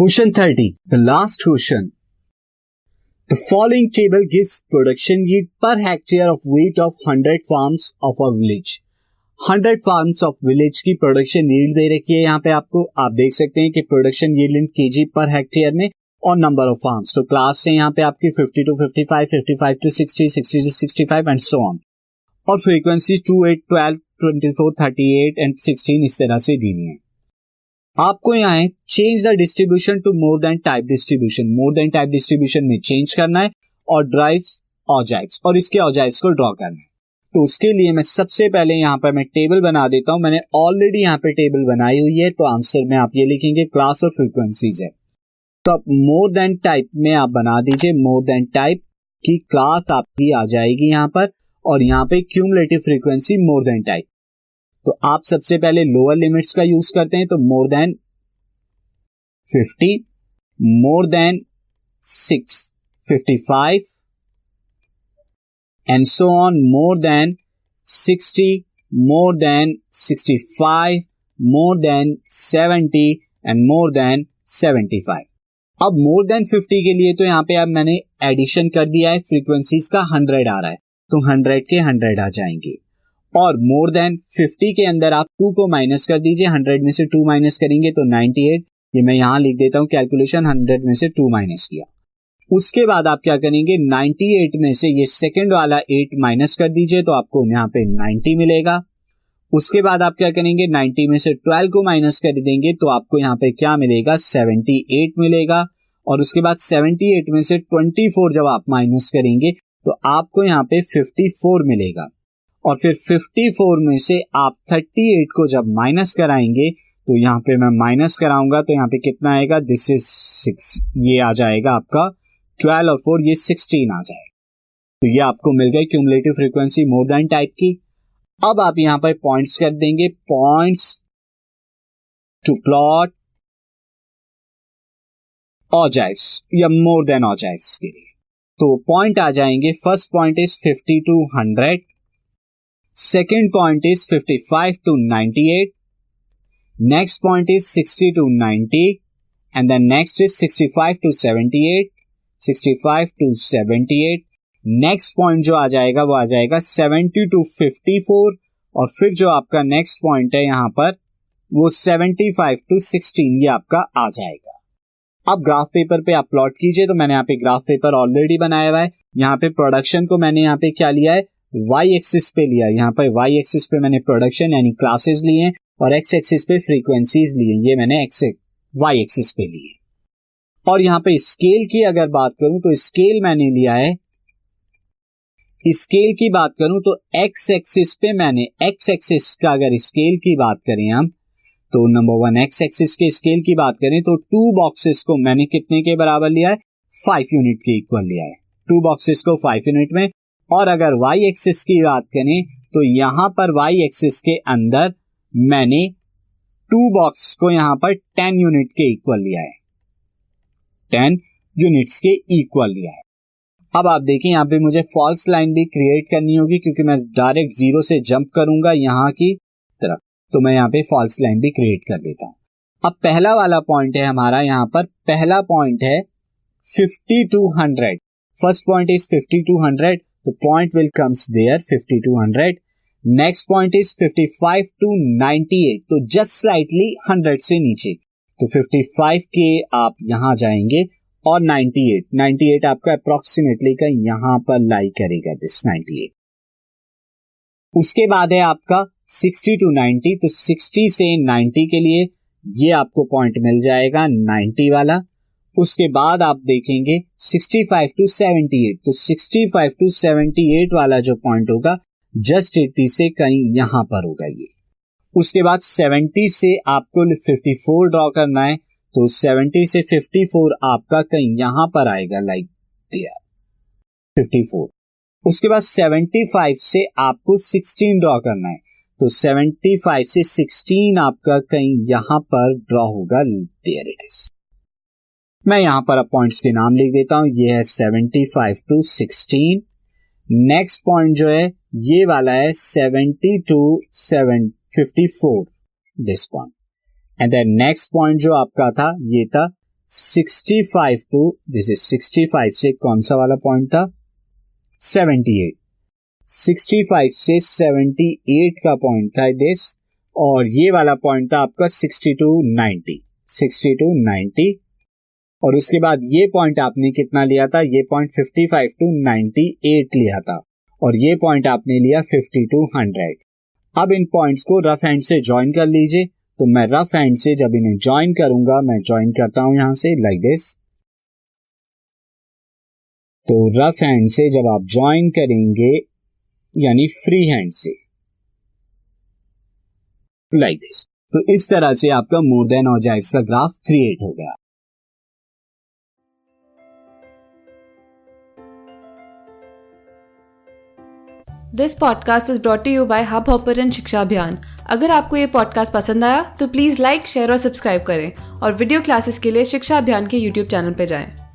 Question 30, the last question. The following table gives production yield per hectare of wheat of 100 farms of a village. 100 farms of village की production yield दे रखी है यहाँ पे आपको। आप देख सकते हैं कि production yield in KG per hectare में और नंबर ऑफ फार्म्स। तो क्लास से यहाँ पे आपकी 50 to 55, 55 to 60, 60 to 65 and so on, और फ्रीक्वेंसीज 2, 8, 12, 24, 38 एंड 16 इस तरह से दी है। आपको यहाँ है change the distribution to more than type distribution. More than type distribution में चेंज करना है, और ड्राइव्स ऑजाइव्स और इसके ऑजाइव्स को ड्रॉ करना है। तो उसके लिए मैं सबसे पहले यहाँ पर मैं टेबल बना देता हूँ। मैंने ऑलरेडी यहाँ पे टेबल बनाई हुई है, तो आंसर में आप ये लिखेंगे क्लास और फ्रीक्वेंसीज है। तो आप मोर देन टाइप में आप बना दीजिए, मोर देन टाइप की क्लास आपकी आ जाएगी यहाँ पर, और यहाँ पे cumulative frequency more than type. तो आप सबसे पहले लोअर लिमिट्स का यूज करते हैं, तो more than 50, more than 6, 55 and so on, more than 60, more than 65, more than 70 and more than 75। अब मोर देन 50 के लिए तो यहाँ पे अब मैंने एडिशन कर दिया है, फ्रीक्वेंसीज का 100 आ रहा है, तो 100 के 100 आ जाएंगे। और मोर देन 50 के अंदर आप 2 को माइनस कर दीजिए, 100 में से 2 माइनस करेंगे तो 98। ये मैं यहां लिख देता हूं कैलकुलेशन, 100 में से 2 माइनस किया। उसके बाद आप क्या करेंगे, 98 में से ये सेकंड वाला 8 माइनस कर दीजिए, तो आपको यहां पे 90 मिलेगा। उसके बाद आप क्या करेंगे, 90 में से 12 को माइनस कर देंगे, तो आपको यहाँ पे क्या मिलेगा, 78 मिलेगा। और उसके बाद 78 में से 24 जब आप माइनस करेंगे तो आपको यहाँ पे 54 मिलेगा। और फिर 54 में से आप 38 को जब माइनस कराएंगे, तो यहाँ पे मैं माइनस कराऊंगा, तो यहाँ पे कितना आएगा, दिस इज 6, ये आ जाएगा आपका 12 और 4, ये 16 आ जाएगा। तो ये आपको मिल गई cumulative frequency more than type की। अब आप यहाँ पर पॉइंट्स कर देंगे, पॉइंट्स टू प्लॉट ऑजाइव्स या मोर देन ऑजाइव्स के लिए। तो पॉइंट आ जाएंगे, first point is 50 to 100, second point is 55 to 98, next point is 60 to 90, and then next is 65 to 78, 65 to 78। Next point जो आ जाएगा वो आ जाएगा 70 टू 54, और फिर जो आपका नेक्स्ट पॉइंट है यहाँ पर वो 75 टू 16, ये आपका आ जाएगा। अब ग्राफ पेपर पे आप प्लॉट कीजिए। तो मैंने यहाँ पे ग्राफ पेपर ऑलरेडी बनाया हुआ है। यहाँ पे प्रोडक्शन को मैंने यहाँ पे क्या लिया है, वाई एक्सिस पे लिया। यहाँ पर वाई एक्सिस पे मैंने प्रोडक्शन यानी क्लासेस लिए हैं, और एक्स एक्सिस पे फ्रीक्वेंसीज लिए, ये मैंने वाई एक्सिस पे लिए। और यहाँ पे स्केल की अगर बात करूं तो स्केल मैंने लिया है। स्केल की बात करूं तो एक्स एक्सिस पे मैंने, एक्स एक्सिस का अगर स्केल की बात करें हम, तो नंबर 1 एक्स एक्सिस के स्केल की बात करें तो 2 बॉक्सेस को मैंने कितने के बराबर लिया है, 5 यूनिट के इक्वल लिया है। 2 बॉक्सेस को 5 यूनिट में। और अगर y एक्सिस की बात करें तो यहां पर y एक्सिस के अंदर मैंने 2 बॉक्स को यहां पर 10 यूनिट के इक्वल लिया है, 10 यूनिट्स के इक्वल लिया है। अब आप देखें यहां पे मुझे फॉल्स लाइन भी क्रिएट करनी होगी, क्योंकि मैं डायरेक्ट 0 से जंप करूंगा यहां की तरफ, तो मैं यहां पे फॉल्स लाइन भी क्रिएट कर देता हूं। अब पहला वाला पॉइंट है हमारा, यहां पर पहला पॉइंट है 50 to 100। First point is 50 to 100, तो point will comes there 50 to 100। Next point is 55 to 98, तो जस्ट स्लाइटली 100 से नीचे, तो 55 के आप यहां जाएंगे, और 98 आपका अप्रोक्सीमेटली का यहां पर लाई करेगा, दिस 98। उसके बाद है आपका 60 टू 90, तो 60 से 90 के लिए ये आपको पॉइंट मिल जाएगा 90 वाला। उसके बाद आप देखेंगे 65 टू 78, तो 65 टू 78 वाला जो पॉइंट होगा जस्ट 80 से कहीं यहां पर होगा ये। उसके बाद 70 से आपको 54 ड्रॉ करना है, तो 70 से 54 आपका कहीं यहां पर आएगा, लाइक देयर 54। उसके बाद 75 से आपको 16 ड्रॉ करना है, तो 75 से 16 आपका कहीं यहां पर ड्रॉ होगा, देयर इट इज। मैं यहां पर अब पॉइंट्स के नाम लिख देता हूं, ये है 75 टू 16। नेक्स्ट पॉइंट जो है ये वाला है 70 to 54, this point. And then next point जो आपका था ये था 65 टू, दिस इज 65 से कौन सा वाला पॉइंट था? 78. 65 से 78 का पॉइंट था दिस, और ये वाला पॉइंट था आपका 60 टू 90. और उसके बाद ये पॉइंट आपने कितना लिया था? ये पॉइंट 55 टू 98 लिया था, और ये पॉइंट आपने लिया 50 टू 100. अब इन पॉइंट्स को रफ हैंड से ज्वाइन कर लीजिए. तो मैं रफ हैंड से जब इन्हें ज्वाइन करूंगा, मैं ज्वाइन करता हूं यहां से लाइक दिस. तो रफ हैंड से जब आप ज्वाइन करेंगे, यानी फ्री हैंड से लाइक दिस, तो इस तरह से आपका मोर देन और जाइव्स का ग्राफ क्रिएट हो गया. This podcast is brought to you by hub hopper and Shiksha Abhiyan. अगर आपको ये पॉडकास्ट पसंद आया तो प्लीज़ लाइक, शेयर और सब्सक्राइब करें, और वीडियो क्लासेस के लिए शिक्षा अभियान के यूट्यूब चैनल पर जाएं.